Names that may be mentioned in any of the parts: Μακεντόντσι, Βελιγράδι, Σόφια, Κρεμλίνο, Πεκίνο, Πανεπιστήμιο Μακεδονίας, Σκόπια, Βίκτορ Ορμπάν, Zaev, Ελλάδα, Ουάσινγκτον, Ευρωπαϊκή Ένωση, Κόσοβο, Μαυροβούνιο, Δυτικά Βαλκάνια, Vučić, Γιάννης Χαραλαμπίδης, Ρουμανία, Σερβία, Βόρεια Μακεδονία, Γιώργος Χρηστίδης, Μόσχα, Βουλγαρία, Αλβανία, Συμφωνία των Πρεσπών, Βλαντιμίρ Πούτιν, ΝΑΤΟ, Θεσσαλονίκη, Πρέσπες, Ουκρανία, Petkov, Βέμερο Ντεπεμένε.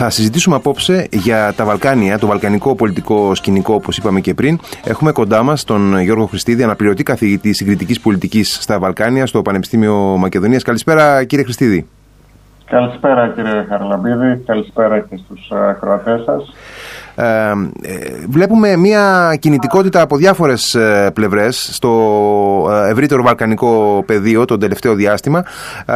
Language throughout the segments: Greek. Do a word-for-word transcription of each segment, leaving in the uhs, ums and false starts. Θα συζητήσουμε απόψε για τα Βαλκάνια, το βαλκανικό πολιτικό σκηνικό, όπως είπαμε και πριν. Έχουμε κοντά μας τον Γιώργο Χρηστίδη, αναπληρωτή καθηγητή συγκριτικής πολιτικής στα Βαλκάνια, στο Πανεπιστήμιο Μακεδονίας. Καλησπέρα, κύριε Χρηστίδη. Καλησπέρα, κύριε Χαραλαμπίδη. Καλησπέρα και στους ακροατές σας. Ε, βλέπουμε μια κινητικότητα από διάφορες πλευρές στο ευρύτερο βαλκανικό πεδίο το τελευταίο διάστημα. Ε,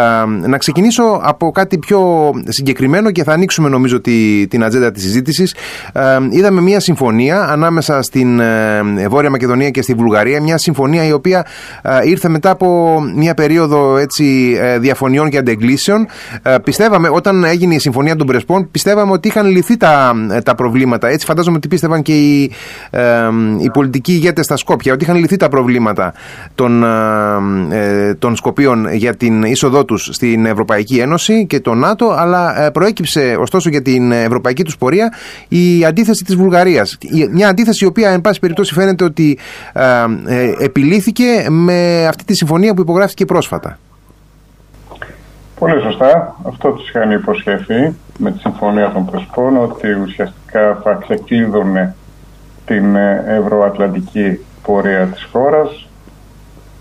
να ξεκινήσω από κάτι πιο συγκεκριμένο και θα ανοίξουμε νομίζω τη, την ατζέντα της συζήτησης. Ε, είδαμε μια συμφωνία ανάμεσα στην ε, Βόρεια Μακεδονία και στη Βουλγαρία, μια συμφωνία η οποία ε, ήρθε μετά από μια περίοδο έτσι, ε, διαφωνιών και αντεγκλήσεων. Ε, πιστεύαμε, όταν έγινε η Συμφωνία των Πρεσπών, πιστεύαμε ότι είχαν λυθεί τα, τα προβλήματα. Έτσι φαντάζομαι ότι πίστευαν και οι, ε, οι πολιτικοί ηγέτες στα Σκόπια, ότι είχαν λυθεί τα προβλήματα των, ε, των Σκοπίων για την είσοδό τους στην Ευρωπαϊκή Ένωση και το ΝΑΤΟ, αλλά ε, προέκυψε ωστόσο για την ευρωπαϊκή τους πορεία η αντίθεση της Βουλγαρίας. Μια αντίθεση η οποία εν πάση περιπτώσει φαίνεται ότι ε, ε, επιλύθηκε με αυτή τη συμφωνία που υπογράφηκε πρόσφατα. Πολύ σωστά. Αυτό τους είχαν υποσχεθεί με τη Συμφωνία των Πρεσπών, ότι ουσιαστικά θα ξεκλείδωνε την ευρωατλαντική πορεία της χώρας.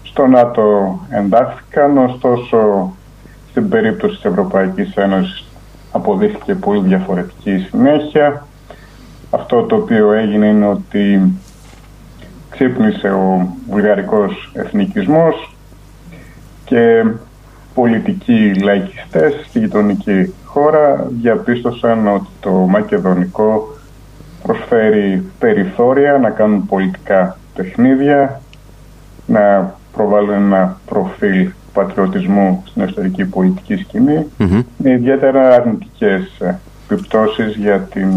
Στο ΝΑΤΟ εντάχθηκαν, ωστόσο στην περίπτωση της Ευρωπαϊκής Ένωσης αποδείχθηκε πολύ διαφορετική συνέχεια. Αυτό το οποίο έγινε είναι ότι ξύπνησε ο βουλγαρικός εθνικισμός και πολιτικοί λαϊκιστές στη γειτονική χώρα διαπίστωσαν ότι το μακεδονικό προσφέρει περιθώρια να κάνουν πολιτικά παιχνίδια, να προβάλλουν ένα προφίλ πατριωτισμού στην εσωτερική πολιτική σκηνή, mm-hmm. με ιδιαίτερα αρνητικές επιπτώσεις για την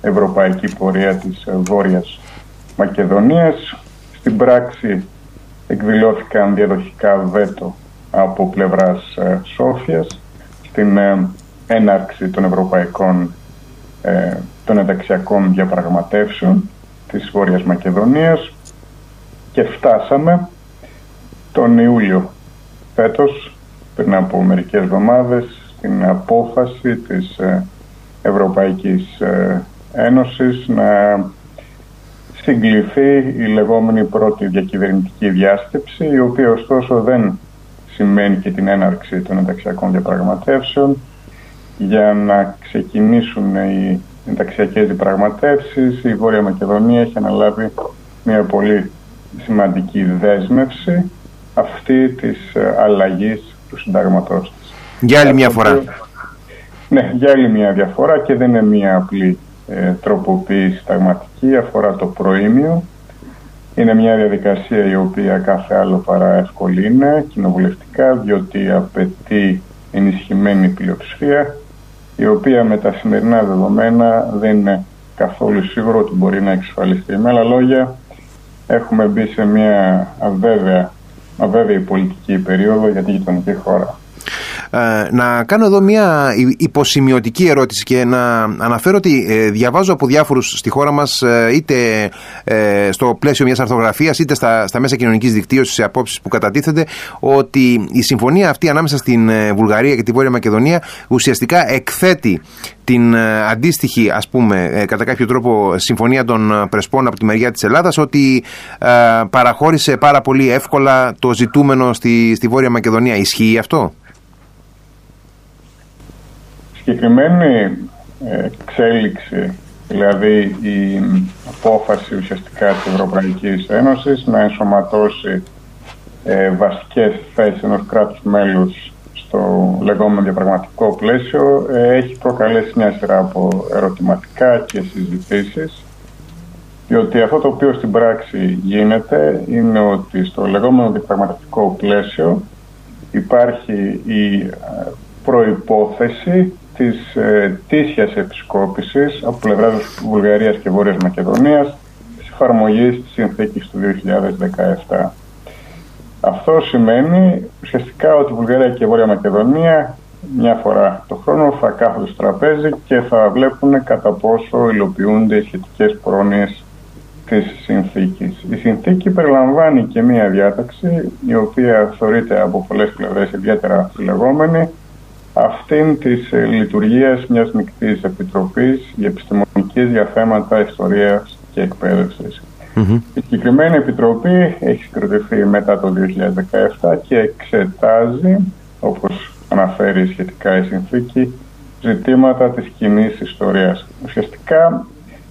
ευρωπαϊκή πορεία της Βόρειας Μακεδονίας. Στην πράξη εκδηλώθηκαν διαδοχικά βέτο από πλευράς ε, Σόφιας στην ε, έναρξη των ευρωπαϊκών ε, των ενταξιακών διαπραγματεύσεων της Βόρειας Μακεδονίας και φτάσαμε τον Ιούλιο φέτος, πριν από μερικές εβδομάδες, στην απόφαση της ε, Ευρωπαϊκής ε, Ένωσης να συγκληθεί η λεγόμενη πρώτη διακυβερνητική διάσκεψη, η οποία ωστόσο δεν σημαίνει και την έναρξη των ενταξιακών διαπραγματεύσεων. Για να ξεκινήσουν οι ενταξιακές διαπραγματεύσεις, η Βόρεια Μακεδονία έχει αναλάβει μια πολύ σημαντική δέσμευση αυτή της αλλαγής του συντάγματός της. Για άλλη μια φορά. Ναι, για άλλη μια διαφορά, και δεν είναι μια απλή ε, τροποποίηση συνταγματική, αφορά το προήμιο. Είναι μια διαδικασία η οποία κάθε άλλο παρά εύκολη είναι κοινοβουλευτικά, διότι απαιτεί ενισχυμένη πλειοψηφία, η οποία με τα σημερινά δεδομένα δεν είναι καθόλου σίγουρο ότι μπορεί να εξασφαλιστεί. Με άλλα λόγια, έχουμε μπει σε μια αβέβαια, αβέβαιη πολιτική περίοδο για τη γειτονική χώρα. Να κάνω εδώ μια υποσημειωτική ερώτηση και να αναφέρω ότι διαβάζω από διάφορους στη χώρα μας, είτε στο πλαίσιο μιας αρθρογραφίας είτε στα, στα μέσα κοινωνικής δικτύωσης, σε απόψεις που κατατίθενται, ότι η συμφωνία αυτή ανάμεσα στην Βουλγαρία και τη Βόρεια Μακεδονία ουσιαστικά εκθέτει την αντίστοιχη, ας πούμε, κατά κάποιο τρόπο συμφωνία των Πρεσπών από τη μεριά της Ελλάδας, ότι παραχώρησε πάρα πολύ εύκολα το ζητούμενο στη, στη Βόρεια Μακεδονία. Ισχύει αυτό? Συγκεκριμένη εξέλιξη, δηλαδή η απόφαση ουσιαστικά της Ευρωπαϊκής Ένωσης να ενσωματώσει ε, βασικές θέσεις ενός κράτους μέλους στο λεγόμενο διαπραγματικό πλαίσιο, ε, έχει προκαλέσει μια σειρά από ερωτηματικά και συζητήσεις, διότι αυτό το οποίο στην πράξη γίνεται είναι ότι στο λεγόμενο διαπραγματικό πλαίσιο υπάρχει η προϋπόθεση της ετήσιας επισκόπησης από πλευράς Βουλγαρίας και Βόρειας Μακεδονίας της εφαρμογής της συνθήκης του δύο χιλιάδες δεκαεπτά. Αυτό σημαίνει ουσιαστικά ότι η Βουλγαρία και η Βόρεια Μακεδονία μια φορά το χρόνο θα κάθονται στο τραπέζι και θα βλέπουν κατά πόσο υλοποιούνται οι σχετικές πρόνοιες της συνθήκης. Η συνθήκη περιλαμβάνει και μια διάταξη η οποία θεωρείται από πολλές πλευρές ιδιαίτερα αμφιλεγόμενη, αυτήν της λειτουργίας μιας μικτής επιτροπής για επιστημονικής για θέματα ιστορίας και εκπαίδευσης. Mm-hmm. Η συγκεκριμένη επιτροπή έχει συγκροτηθεί μετά το δύο χιλιάδες δεκαεπτά και εξετάζει, όπως αναφέρει σχετικά η συνθήκη, ζητήματα της κοινής ιστορίας. Ουσιαστικά,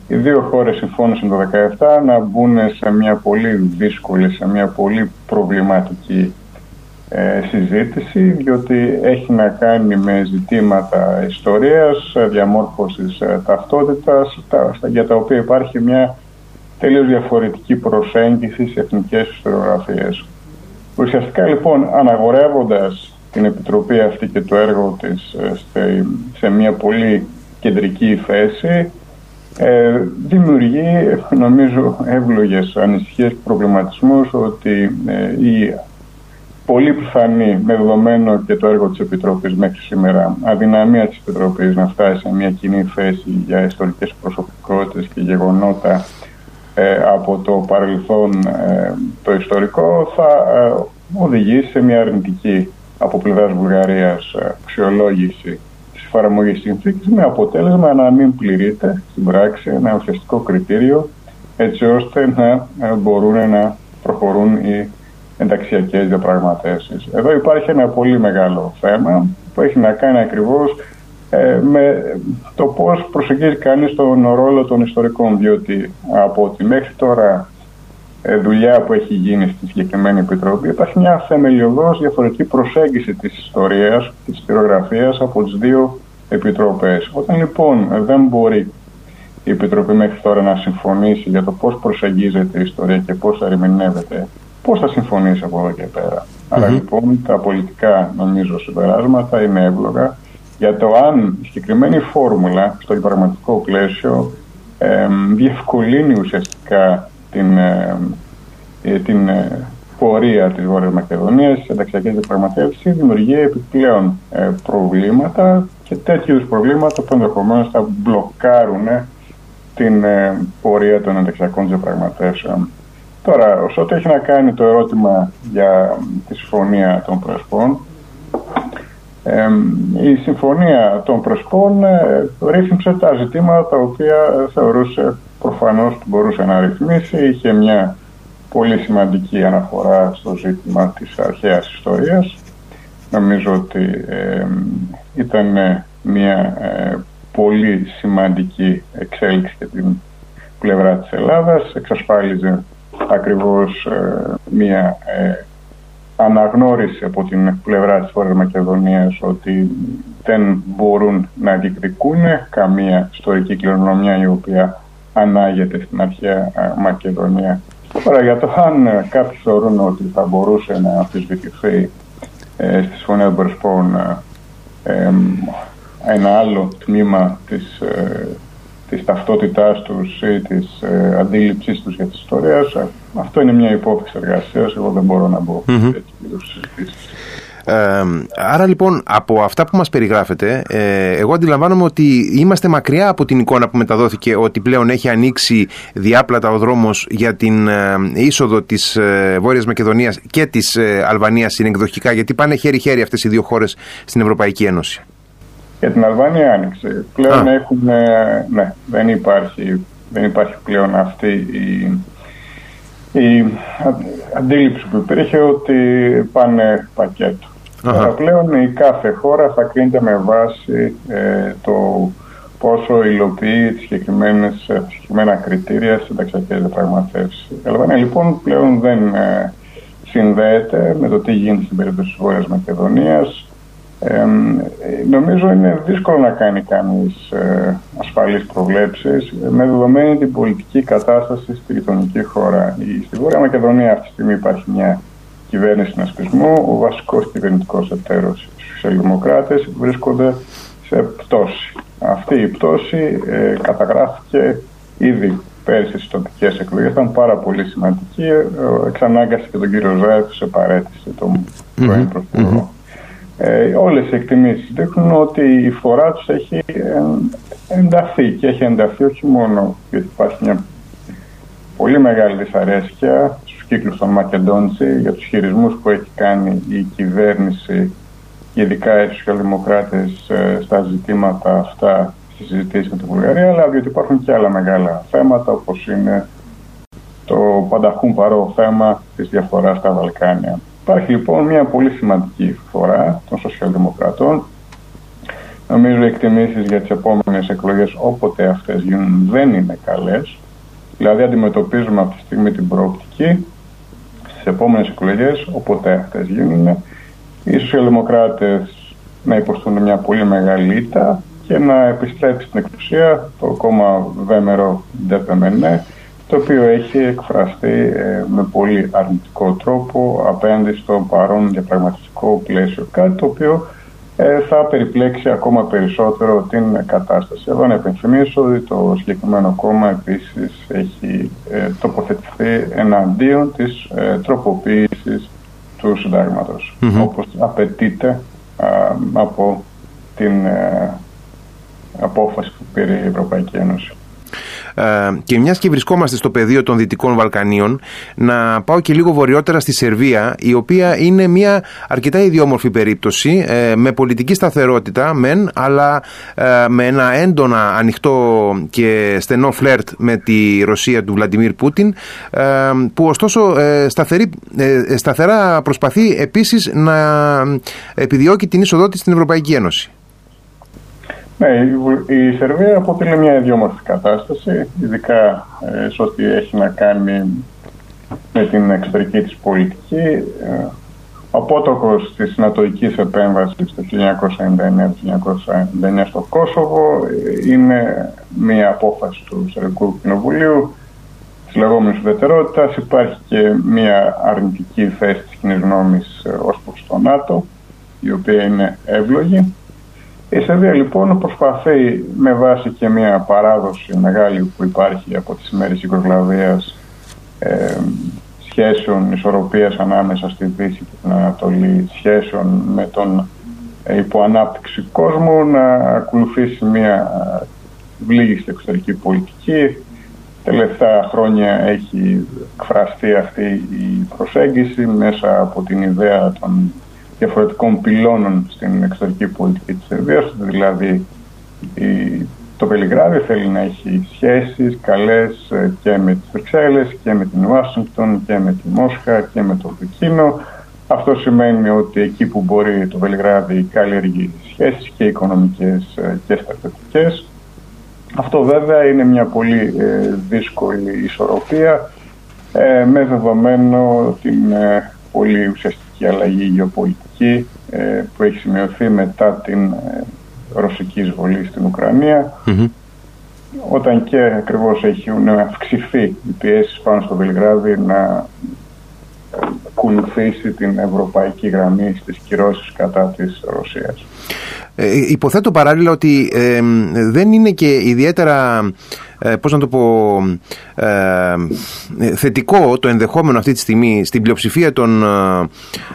οι δύο χώρες συμφώνησαν το δύο χιλιάδες δεκαεπτά να μπουν σε μια πολύ δύσκολη, σε μια πολύ προβληματική ε, συζήτηση, διότι έχει να κάνει με ζητήματα ιστορίας, διαμόρφωσης ε, ταυτότητας, τα, για τα οποία υπάρχει μια τελείως διαφορετική προσέγγιση σε εθνικές ιστοριογραφίες. Ουσιαστικά, λοιπόν, αναγορεύοντας την Επιτροπή αυτή και το έργο της σε, σε μια πολύ κεντρική θέση, Ε, δημιουργεί, νομίζω, εύλογες ανησυχίες, προβληματισμούς ότι ε, η πολύ πιθανή, με δεδομένο και το έργο της Επιτροπής μέχρι σήμερα, αδυναμία της Επιτροπής να φτάσει σε μια κοινή θέση για ιστορικές προσωπικότητες και γεγονότα ε, από το παρελθόν ε, το ιστορικό, θα ε, οδηγήσει σε μια αρνητική από πλευράς Βουλγαρίας αξιολόγηση εφαρμογή συνθήκης, με αποτέλεσμα να μην πληρείται στην πράξη ένα ουσιαστικό κριτήριο, έτσι ώστε να μπορούν να προχωρούν οι ενταξιακές διαπραγματεύσεις. Εδώ υπάρχει ένα πολύ μεγάλο θέμα που έχει να κάνει ακριβώς ε, με το πώς προσεγγίζει κανείς τον ρόλο των ιστορικών, διότι από τη μέχρι τώρα δουλειά που έχει γίνει στη συγκεκριμένη επιτροπή, υπάρχει μια θεμελιωδώς διαφορετική προσέγγιση της ιστορίας και της ιστοριογραφίας από τις δύο επιτροπές. Όταν λοιπόν δεν μπορεί η επιτροπή μέχρι τώρα να συμφωνήσει για το πώς προσεγγίζεται η ιστορία και πώς ερμηνεύεται, πώς θα συμφωνήσει από εδώ και πέρα. Mm-hmm. Άρα λοιπόν τα πολιτικά, νομίζω, συμπεράσματα είναι εύλογα για το αν η συγκεκριμένη φόρμουλα στο πραγματικό πλαίσιο ε, διευκολύνει ουσιαστικά την, την πορεία της Βόρειας Μακεδονίας στις ενταξιακές διαπραγματεύσεις, δημιουργεί επιπλέον προβλήματα και τέτοιους προβλήματα που ενδεχομένως θα μπλοκάρουν την πορεία των ενταξιακών διαπραγματεύσεων. Τώρα, όσο έχει να κάνει το ερώτημα για τη Συμφωνία των Πρεσπών, Ε, η Συμφωνία των Πρεσπών ε, ρύθμισε τα ζητήματα τα οποία θεωρούσε προφανώς ότι μπορούσε να ρυθμίσει. Είχε μια πολύ σημαντική αναφορά στο ζήτημα της αρχαίας ιστορίας. Νομίζω ότι ε, ήταν μια ε, πολύ σημαντική εξέλιξη για την πλευρά της Ελλάδας. Εξασφάλιζε ακριβώς ε, μια ε, αναγνώριση από την πλευρά της Βόρειας Μακεδονίας ότι δεν μπορούν να διεκδικούν καμία ιστορική κληρονομιά η οποία ανάγεται στην αρχαία Μακεδονία. Τώρα, για το αν κάποιοι θεωρούν ότι θα μπορούσε να αμφισβητηθεί ε, στη Συμφωνία των Πρεσπών ε, ένα άλλο τμήμα της, ε, της ταυτότητάς τους ή της ε, αντίληψής τους για τις ιστορίες, αυτό είναι μια υπόθεση εργασίας, εγώ δεν μπορώ να μπω mm-hmm. για τις συζητήσεις. Ε, άρα λοιπόν, από αυτά που μας περιγράφετε, ε, εγώ αντιλαμβάνομαι ότι είμαστε μακριά από την εικόνα που μεταδόθηκε, ότι πλέον έχει ανοίξει διάπλατα ο δρόμος για την ε, είσοδο της ε, Βόρειας Μακεδονίας και της ε, Αλβανίας συνεκδοχικά, γιατί πάνε χέρι-χέρι αυτές οι δύο χώρες στην Ευρωπαϊκή Ένωση. Για την Αλβανία άνοιξε. Πλέον Α. έχουν, ε, ναι, δεν υπάρχει, δεν υπάρχει πλέον αυτή η... η αντίληψη που υπήρχε ότι πάνε πακέτο. Άρα πλέον η κάθε χώρα θα κρίνεται με βάση ε, το πόσο υλοποιεί τις συγκεκριμένες, συγκεκριμένα κριτήρια στις ενταξιακές διαπραγματεύσεις. Η Αλβανία λοιπόν πλέον δεν ε, συνδέεται με το τι γίνεται στην περίπτωση της Βόρειας Μακεδονίας. Ε, νομίζω είναι δύσκολο να κάνει κανείς ε, ασφαλείς προβλέψεις με δεδομένη την πολιτική κατάσταση στη γειτονική χώρα. Η, στη Βόρεια Μακεδονία αυτή τη στιγμή υπάρχει μια κυβέρνηση συνασπισμού. Ο βασικός κυβερνητικός εταίρος, οι σοσιαλδημοκράτες, βρίσκονται σε πτώση. Αυτή η πτώση ε, καταγράφηκε ήδη πέρσι στις τοπικές εκλογές. Ήταν πάρα πολύ σημαντική. Εξανάγκασε και τον κύριο Zaev σε παρέτηση, τον πρώην πρωθυπουργό. Ε, όλες οι εκτιμήσεις δείχνουν ότι η φορά τους έχει ενταθεί και έχει ενταθεί όχι μόνο γιατί υπάρχει μια πολύ μεγάλη δυσαρέσκεια στους κύκλους των Μακεντόντσι για τους χειρισμούς που έχει κάνει η κυβέρνηση ειδικά οι σοσιαλδημοκράτες στα ζητήματα αυτά στις συζητήσεις με τη Βουλγαρία, αλλά διότι υπάρχουν και άλλα μεγάλα θέματα, όπως είναι το πανταχούν παρό θέμα της διαφοράς στα Βαλκάνια. Υπάρχει λοιπόν μια πολύ σημαντική φορά των σοσιαλδημοκρατών. Νομίζω οι εκτιμήσεις για τις επόμενες εκλογές, όποτε αυτές γίνουν, δεν είναι καλές. Δηλαδή αντιμετωπίζουμε αυτή τη στιγμή την προοπτική στις επόμενες εκλογές, όποτε αυτές γίνουν, οι σοσιαλδημοκράτες να υποστούν μια πολύ μεγάλη ήττα και να επιστρέψει στην εξουσία το κόμμα Βέμερο Ντεπεμένε, το οποίο έχει εκφραστεί με πολύ αρνητικό τρόπο απέναντι στο παρόν διαπραγματικό πλαίσιο, κάτι το οποίο θα περιπλέξει ακόμα περισσότερο την κατάσταση. Εδώ να υπενθυμίσω ότι το συγκεκριμένο κόμμα επίσης έχει τοποθετηθεί εναντίον της τροποποίησης του συντάγματος, mm-hmm. όπως απαιτείται α, από την α, απόφαση που πήρε η Ευρωπαϊκή Ένωση. Ε, και μιας και βρισκόμαστε στο πεδίο των Δυτικών Βαλκανίων, να πάω και λίγο βορειότερα στη Σερβία, η οποία είναι μια αρκετά ιδιόμορφη περίπτωση, ε, με πολιτική σταθερότητα μεν, αλλά ε, με ένα έντονα ανοιχτό και στενό φλερτ με τη Ρωσία του Βλαντιμίρ Πούτιν, ε, που ωστόσο ε, σταθερή, ε, σταθερά προσπαθεί επίσης να επιδιώκει την είσοδό της στην Ευρωπαϊκή Ένωση. Ναι, η Σερβία αποτελεί μια ιδιόμορφη κατάσταση, ειδικά σε ό,τι έχει να κάνει με την εξωτερική της πολιτική. Ο απότοκος της νατοικής επέμβασης το χίλια εννιακόσια ενενήντα εννέα στο Κόσοβο είναι μια απόφαση του Σερβικού Κοινοβουλίου της λεγόμενης ουδετερότητας. Υπάρχει και μια αρνητική θέση της κοινής γνώμης ως προς το ΝΑΤΟ, η οποία είναι εύλογη. Η Σερβία λοιπόν προσπαθεί, με βάση και μια παράδοση μεγάλη που υπάρχει από τις μέρες Ιουγκοσλαβίας, ε, σχέσεων ισορροπίας ανάμεσα στη Δύση και την Ανατολή, σχέσεων με τον υποανάπτυξη κόσμο, να ακολουθήσει μια βλήγιστη εξωτερική πολιτική. Τελευταία χρόνια έχει εκφραστεί αυτή η προσέγγιση μέσα από την ιδέα των διαφορετικών πυλώνων στην εξωτερική πολιτική της Σερβίας, δηλαδή το Βελιγράδι θέλει να έχει σχέσεις καλές και με τις Βρυξέλλες και με την Ουάσινγκτον και με τη Μόσχα και με το Πεκίνο. Αυτό σημαίνει ότι εκεί που μπορεί το Βελιγράδι καλλιεργεί σχέσεις και οικονομικές και στρατιωτικές. Αυτό βέβαια είναι μια πολύ δύσκολη ισορροπία, με δεδομένο την πολύ ουσιαστική η αλλαγή γεωπολιτική ε, που έχει σημειωθεί μετά την ε, ρωσική εισβολή στην Ουκρανία, mm-hmm. όταν και ακριβώς έχουν αυξηθεί οι πιέσεις πάνω στο Βελιγράδι να ακολουθήσει την ευρωπαϊκή γραμμή στις κυρώσεις κατά της Ρωσίας. Ε, υποθέτω παράλληλα ότι ε, δεν είναι και ιδιαίτερα ε, πώς να το πω, ε, θετικό το ενδεχόμενο αυτή τη στιγμή στην πλειοψηφία των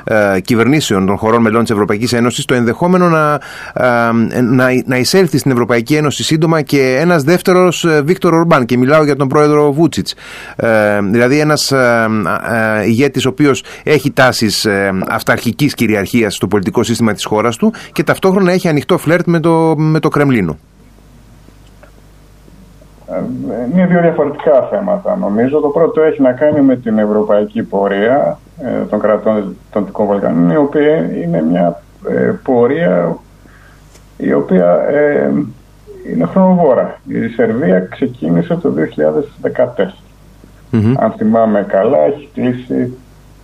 ε, κυβερνήσεων των χωρών μελών της Ευρωπαϊκής Ένωσης, το ενδεχόμενο να, ε, να, να εισέλθει στην Ευρωπαϊκή Ένωση σύντομα και ένας δεύτερος ε, Βίκτορ Ορμπάν, και μιλάω για τον πρόεδρο Βούτσιτς, ε, δηλαδή ένας ε, ε, ηγέτης ο οποίος έχει τάσεις ε, αυταρχικής κυριαρχίας στο πολιτικό σύστημα της χώρας του και ταυτόχρονα έχει ανοιχτό φλερτ με το, με το Κρεμλίνο. Είναι δύο διαφορετικά θέματα νομίζω. Το πρώτο έχει να κάνει με την ευρωπαϊκή πορεία ε, των κρατών των Δυτικών Βαλκανίων, η οποία είναι μια ε, πορεία η οποία ε, είναι χρονοβόρα. Η Σερβία ξεκίνησε το δύο χιλιάδες δεκατέσσερα. Mm-hmm. Αν θυμάμαι καλά, έχει κλείσει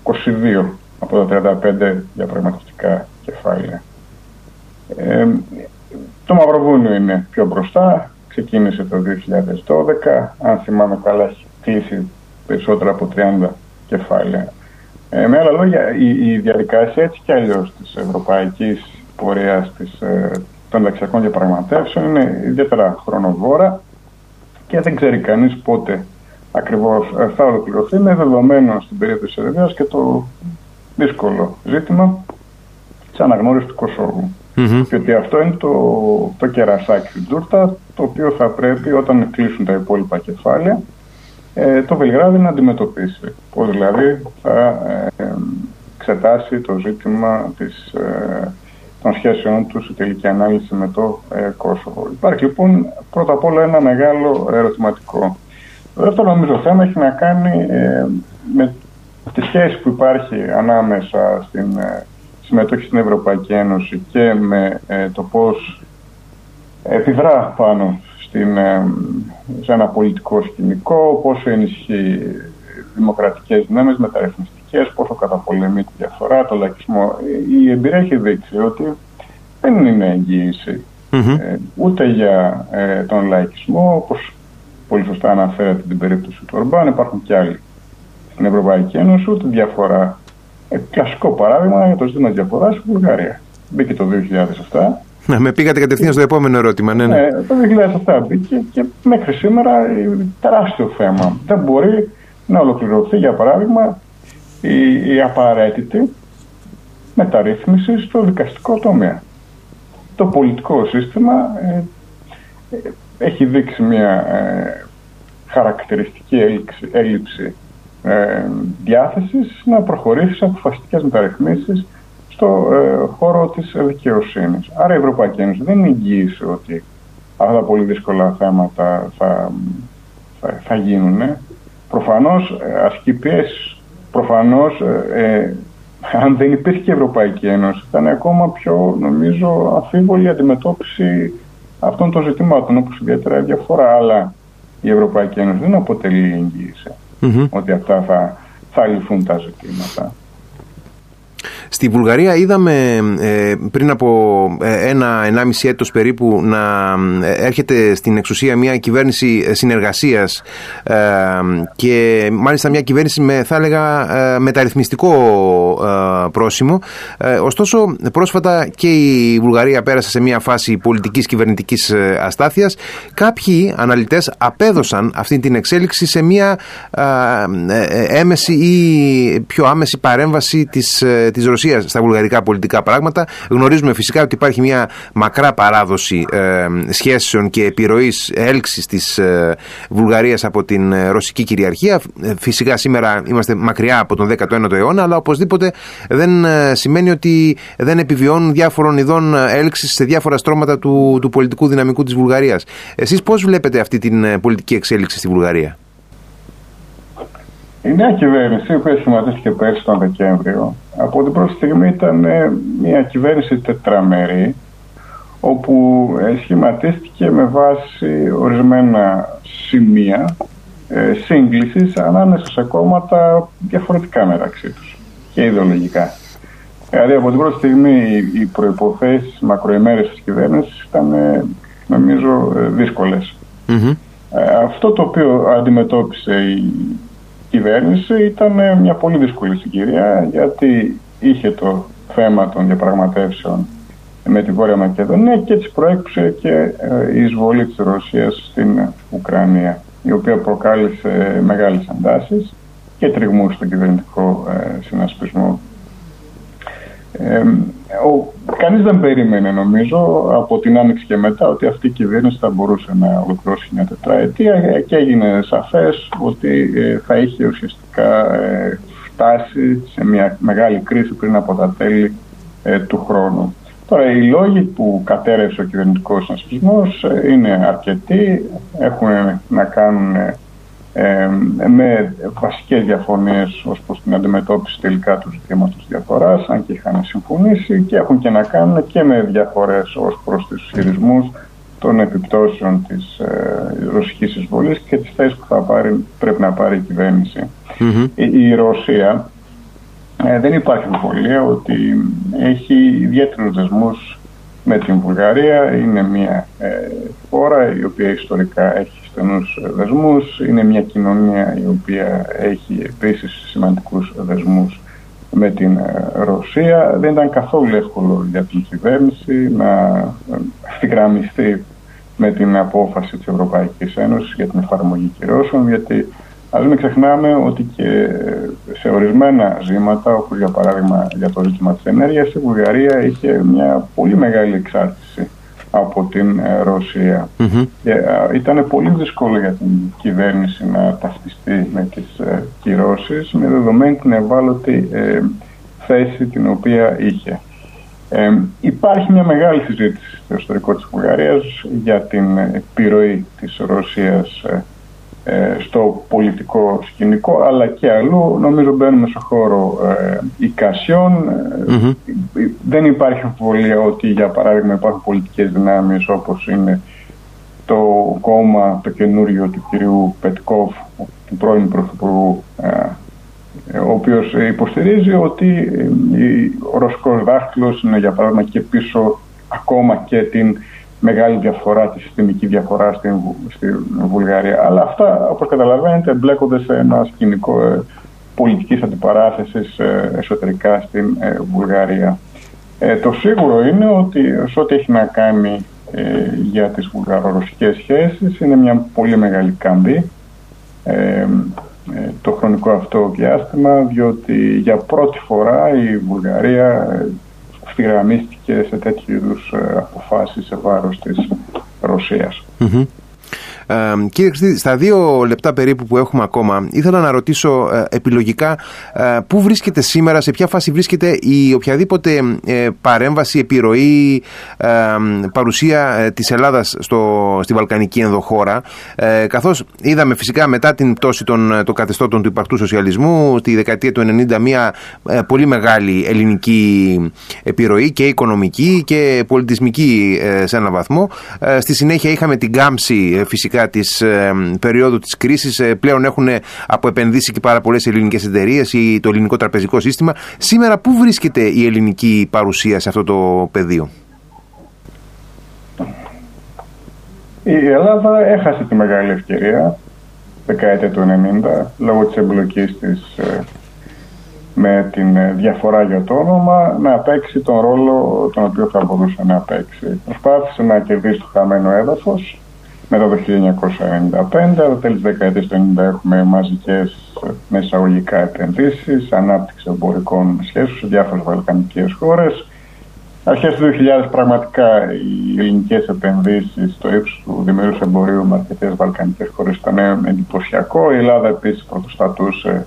είκοσι δύο από τα τριάντα πέντε διαπραγματευτικά κεφάλαια. Ε, το Μαυροβούνιο είναι πιο μπροστά, ξεκίνησε το δύο χιλιάδες δώδεκα, αν θυμάμαι καλά έχει κλείσει περισσότερα από τριάντα κεφάλαια. Ε, με άλλα λόγια, η, η διαδικασία έτσι κι αλλιώς της ευρωπαϊκής πορείας της, ε, των ενταξιακών διαπραγματεύσεων είναι ιδιαίτερα χρονοβόρα και δεν ξέρει κανείς πότε ακριβώς θα ολοκληρωθεί, με δεδομένο στην περίοδο της Σερβίας και το δύσκολο ζήτημα της αναγνώρισης του Κωσόβου. Mm-hmm. Και ότι αυτό είναι το, το κερασάκι του τούρτα, το οποίο θα πρέπει όταν κλείσουν τα υπόλοιπα κεφάλαια ε, το Βελιγράδι να αντιμετωπίσει. Πώς δηλαδή θα ε, ε, εξετάσει το ζήτημα της ε, των σχέσεων του σε τελική ανάλυση με το ε, Κόσοβο. Υπάρχει λοιπόν πρώτα απ' όλα ένα μεγάλο ερωτηματικό. Το δεύτερο νομίζω θέμα έχει να κάνει ε, με τη σχέση που υπάρχει ανάμεσα στην ε, συμμετοχή στην Ευρωπαϊκή Ένωση και με ε, το πώς επιδρά πάνω στην, ε, σε ένα πολιτικό σκηνικό, πόσο ενισχύει δημοκρατικές δυνάμεις, μεταρρυθμιστικές, πόσο καταπολεμεί τη διαφθορά, το λαϊκισμό. Η εμπειρία έχει δείξει ότι δεν είναι εγγύηση mm-hmm. ε, ούτε για ε, τον λαϊκισμό, όπως πολύ σωστά αναφέρατε την περίπτωση του Ορμπάν, υπάρχουν και άλλοι στην Ευρωπαϊκή Ένωση, ούτε διαφορά. Ε, κλασικό παράδειγμα για το ζήτημα της διαφοράς στη Βουλγαρία. Μπήκε το δύο χιλιάδες επτά. Να, με πήγατε κατευθείαν στο επόμενο ερώτημα. Ναι, ναι. Ε, το δύο χιλιάδες επτά μπήκε και μέχρι σήμερα τεράστιο θέμα. Δεν μπορεί να ολοκληρωθεί, για παράδειγμα, η, η απαραίτητη μεταρρύθμιση στο δικαστικό τομέα. Το πολιτικό σύστημα ε, ε, έχει δείξει μια ε, χαρακτηριστική έλλειψη, έλλειψη ε, διάθεσης να προχωρήσει σε αποφασιστικές μεταρρυθμίσεις στο ε, χώρο της δικαιοσύνης. Άρα η Ευρωπαϊκή Ένωση δεν εγγύησε ότι αυτά τα πολύ δύσκολα θέματα θα, θα, θα γίνουν. Ε. Προφανώς ασκεί πιέσεις. Προφανώς ε, αν δεν υπήρχε και η Ευρωπαϊκή Ένωση ήταν ακόμα πιο, νομίζω, αμφίβολη αντιμετώπιση αυτών των ζητημάτων, όπως ιδιαίτερα η διαφορά. Αλλά η Ευρωπαϊκή Ένωση δεν αποτελεί εγγύηση mm-hmm. ότι αυτά θα, θα λυθούν τα ζητήματα. Στη Βουλγαρία είδαμε ε, πριν από ένα, ενάμιση έτος περίπου να έρχεται στην εξουσία μια κυβέρνηση συνεργασίας ε, και μάλιστα μια κυβέρνηση με, θα έλεγα, μεταρρυθμιστικό ε, πρόσημο. Ε, ωστόσο πρόσφατα και η Βουλγαρία πέρασε σε μια φάση πολιτικής κυβερνητικής αστάθειας. Κάποιοι αναλυτές απέδωσαν αυτή την εξέλιξη σε μια ε, έμεση ή πιο άμεση παρέμβαση της της Ρωσίας στα βουλγαρικά πολιτικά πράγματα. Γνωρίζουμε φυσικά ότι υπάρχει μια μακρά παράδοση ε, σχέσεων και επιρροής έλξης της ε, Βουλγαρίας από την ε, ρωσική κυριαρχία. Φυσικά σήμερα είμαστε μακριά από τον δέκατο ένατο αιώνα, αλλά οπωσδήποτε δεν ε, σημαίνει ότι δεν επιβιώνουν διάφορων ειδών έλξης σε διάφορα στρώματα του, του πολιτικού δυναμικού της Βουλγαρίας. Εσείς πώς βλέπετε αυτή την πολιτική εξέλιξη στη Βουλγαρία? Η νέα κυβέρνηση, η οποία σχηματίστηκε πέρσι τον Δεκέμβριο, από την πρώτη στιγμή ήταν μια κυβέρνηση τετραμερή, όπου σχηματίστηκε με βάση ορισμένα σημεία σύγκλησης ανάμεσα σε κόμματα διαφορετικά μεταξύ τους και ιδεολογικά. Δηλαδή από την πρώτη στιγμή οι προϋποθέσεις μακροημέρες της κυβέρνησης ήταν, νομίζω, δύσκολες. Mm-hmm. Αυτό το οποίο αντιμετώπισε η Η κυβέρνηση ήταν μια πολύ δύσκολη συγκυρία, γιατί είχε το θέμα των διαπραγματεύσεων με τη Βόρεια Μακεδονία και έτσι προέκυψε και η εισβολή της Ρωσίας στην Ουκρανία, η οποία προκάλεσε μεγάλες εντάσεις και τριγμούς στον κυβερνητικό συνασπισμό. Ε, ο, κανείς δεν περίμενε, νομίζω, από την Άνοιξη και μετά ότι αυτή η κυβέρνηση θα μπορούσε να ολοκληρώσει μια τετραετία και έγινε σαφές ότι ε, θα είχε ουσιαστικά ε, φτάσει σε μια μεγάλη κρίση πριν από τα τέλη ε, του χρόνου. Τώρα, οι λόγοι που κατέρευσε ο κυβερνητικός συνασπισμός ε, είναι αρκετοί, έχουν να κάνουν ε, ε, με βασικές διαφωνίες ως προς την αντιμετώπιση τελικά του ζητήματος διαφοράς, αν και είχαν συμφωνήσει, και έχουν και να κάνουν και με διαφορές ως προς τους χειρισμούς των επιπτώσεων της ε, ρωσικής εισβολής και τις θέσεις που θα πάρει, πρέπει να πάρει η κυβέρνηση. Mm-hmm. Η, η Ρωσία ε, δεν υπάρχει αμφιβολία ότι έχει ιδιαίτερους δεσμούς με την Βουλγαρία, είναι μια ε, χώρα η οποία ιστορικά έχει στενούς δεσμούς, είναι μια κοινωνία η οποία έχει επίσης σημαντικούς δεσμούς με την Ρωσία. Δεν ήταν καθόλου εύκολο για την κυβέρνηση να ευθυγραμμιστεί με την απόφαση της Ευρωπαϊκής Ένωσης για την εφαρμογή κυρώσεων, γιατί ας μην ξεχνάμε ότι και σε ορισμένα ζήματα, όπως για παράδειγμα για το ζήτημα της ενέργειας, η Βουλγαρία είχε μια πολύ μεγάλη εξάρτηση από την Ρωσία. Mm-hmm. Και ήταν πολύ δύσκολο για την κυβέρνηση να ταυτιστεί με τις ε, κυρώσεις, με δεδομένη την ευάλωτη ε, θέση την οποία είχε. Ε, υπάρχει μια μεγάλη συζήτηση στο ιστορικό της Βουλγαρίας για την επιρροή της Ρωσίας ε, στο πολιτικό σκηνικό, αλλά και αλλού. Νομίζω μπαίνουμε στο χώρο ε, εικασιών. Mm-hmm. Δεν υπάρχει αμφιβολία ότι, για παράδειγμα, υπάρχουν πολιτικές δυνάμεις όπως είναι το κόμμα το καινούριο του κυρίου Πετκόφ, του πρώην πρωθυπουργού, ε, ο οποίος υποστηρίζει ότι ο ρωσικός δάχτυλος είναι, για παράδειγμα, και πίσω ακόμα και την μεγάλη διαφορά, τη συστημική διαφορά στην, στην Βουλγαρία. Αλλά αυτά, όπως καταλαβαίνετε, εμπλέκονται σε ένα σκηνικό ε, πολιτικής αντιπαράθεσης ε, εσωτερικά στην ε, Βουλγαρία. Ε, το σίγουρο είναι ότι σε ό,τι έχει να κάνει ε, για τις βουλγαρορωσικές σχέσεις, είναι μια πολύ μεγάλη καμπή ε, το χρονικό αυτό διάστημα, διότι για πρώτη φορά η Βουλγαρία ευθυγραμμίστηκε σε τέτοιου είδους αποφάσεις σε βάρος της Ρωσίας. Mm-hmm. Ε, κύριε Χρηστίδη, στα δύο λεπτά περίπου που έχουμε ακόμα, ήθελα να ρωτήσω ε, επιλογικά ε, πού βρίσκεται σήμερα, σε ποια φάση βρίσκεται η οποιαδήποτε ε, παρέμβαση, επιρροή, ε, παρουσία ε, της Ελλάδας στο, στη Βαλκανική ενδοχώρα, ε, καθώς είδαμε φυσικά μετά την πτώση των, των καθεστώτων του υπαρκτού σοσιαλισμού στη δεκαετία του ενενήντα μια ε, πολύ μεγάλη ελληνική επιρροή και οικονομική και πολιτισμική ε, σε έναν βαθμό. Ε, στη συνέχεια είχαμε την κάμψη ε, φυσικά της ε, περίοδου της κρίσης. Ε, πλέον έχουν αποεπενδύσει και πάρα πολλές ελληνικές εταιρείες ή το ελληνικό τραπεζικό σύστημα. Σήμερα πού βρίσκεται η ελληνική παρουσία σε αυτό το πεδίο? Η Ελλάδα έχασε τη μεγάλη ευκαιρία δεκαετία του ενενήντα λόγω της εμπλοκής της ε, με την διαφορά για το όνομα να παίξει τον ρόλο τον οποίο θα μπορούσε να παίξει. Προσπάθησε να κερδίσει το χαμένο έδαφος μετά το χίλια εννιακόσια ενενήντα πέντε, από τέλη της δεκαετίας του ενενήντα έχουμε μαζικές μεσαγωγικά επενδύσεις, ανάπτυξη εμπορικών σχέσεων σε διάφορες βαλκανικές χώρες. Αρχές του δύο χιλιάδες πραγματικά οι ελληνικές επενδύσεις στο ύψος του διμερούς εμπορίου με αρκετές βαλκανικές χώρες ήταν εντυπωσιακό. Η Ελλάδα επίσης πρωτοστατούσε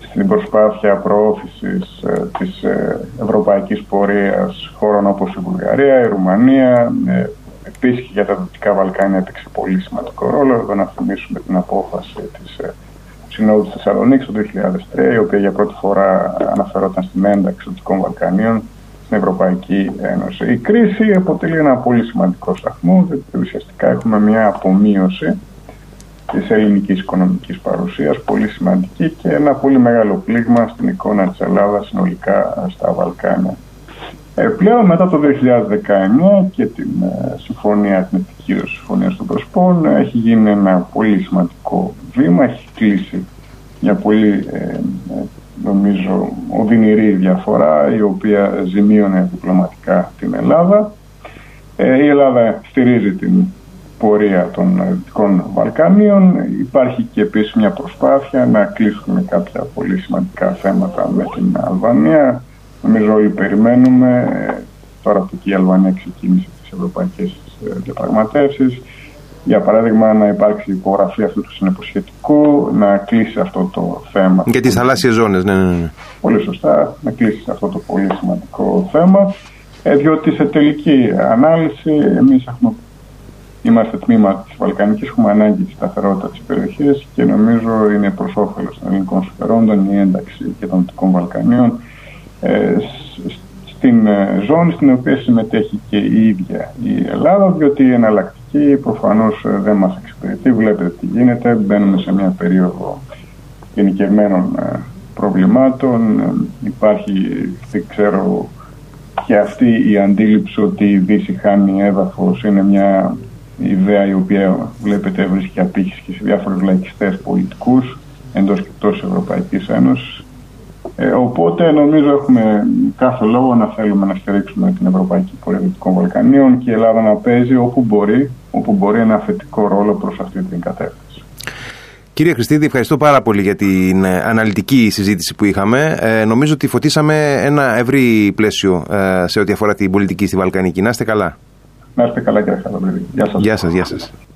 στην προσπάθεια προώθησης της ευρωπαϊκής πορείας χώρων όπως η Βουλγαρία, η Ρουμανία. Επίσης και για τα Δυτικά Βαλκάνια έπαιξε πολύ σημαντικό ρόλο. Εδώ να θυμίσουμε την απόφαση της ε, Συνόδου της Θεσσαλονίκης το δύο χιλιάδες τρία, η οποία για πρώτη φορά αναφερόταν στην ένταξη των Δυτικών Βαλκανίων στην Ευρωπαϊκή Ένωση. Η κρίση αποτελεί ένα πολύ σημαντικό σταθμό, διότι ουσιαστικά έχουμε μια απομείωση της ελληνικής οικονομικής παρουσίας, πολύ σημαντική, και ένα πολύ μεγάλο πλήγμα στην εικόνα της Ελλάδας συνολικά στα Βαλκάνια. Ε, πλέον μετά το δύο χιλιάδες δεκαεννιά και την ε, συμφωνία, την επικύρωση συμφωνίας των Πρεσπών, έχει γίνει ένα πολύ σημαντικό βήμα, έχει κλείσει μια πολύ ε, ε, νομίζω οδυνηρή διαφορά, η οποία ζημίωνε διπλωματικά την Ελλάδα. Ε, η Ελλάδα στηρίζει την πορεία των Δυτικών Βαλκανίων. Υπάρχει και επίσης μια προσπάθεια να κλείσουμε κάποια πολύ σημαντικά θέματα με την Αλβανία. Νομίζω όλοι περιμένουμε, τώρα που και η Αλβανία ξεκίνησε τις ευρωπαϊκές διαπραγματεύσεις, για παράδειγμα να υπάρξει υπογραφή αυτού του συνεποσχετικού, να κλείσει αυτό το θέμα. Για τις θαλάσσιες ζώνες, ναι, ναι, ναι. Πολύ σωστά, να κλείσει αυτό το πολύ σημαντικό θέμα, διότι σε τελική ανάλυση εμείς έχουμε, είμαστε τμήμα της Βαλκανικής, έχουμε ανάγκη τη σταθερότητα της περιοχής και νομίζω είναι προς όφελος των ελληνικών συμφερόντων η ένταξη και των Δυτικών Βαλκανίων στην ζώνη στην οποία συμμετέχει και η ίδια η Ελλάδα, διότι η εναλλακτική προφανώς δεν μας εξυπηρετεί. Βλέπετε τι γίνεται, μπαίνουμε σε μια περίοδο γενικευμένων προβλημάτων. Υπάρχει, δεν ξέρω, και αυτή η αντίληψη ότι η Δύση χάνει έδαφος, είναι μια ιδέα η οποία βλέπετε βρίσκει απήχηση και σε διάφορους λαϊκιστές πολιτικούς εντός και εκτός Ευρωπαϊκής Ένωσης. Ε, οπότε νομίζω έχουμε κάθε λόγο να θέλουμε να στηρίξουμε την ευρωπαϊκή πορεία των Βαλκανίων και η Ελλάδα να παίζει όπου μπορεί, όπου μπορεί ένα θετικό ρόλο προς αυτή την κατεύθυνση. Κύριε Χρηστίδη, ευχαριστώ πάρα πολύ για την αναλυτική συζήτηση που είχαμε. Ε, νομίζω ότι φωτίσαμε ένα ευρύ πλαίσιο ε, σε ό,τι αφορά την πολιτική στη Βαλκανική. Να είστε καλά. Να είστε καλά, κύριε Χαραλαμπίδη. Γεια σας. Γεια σας, γεια σας.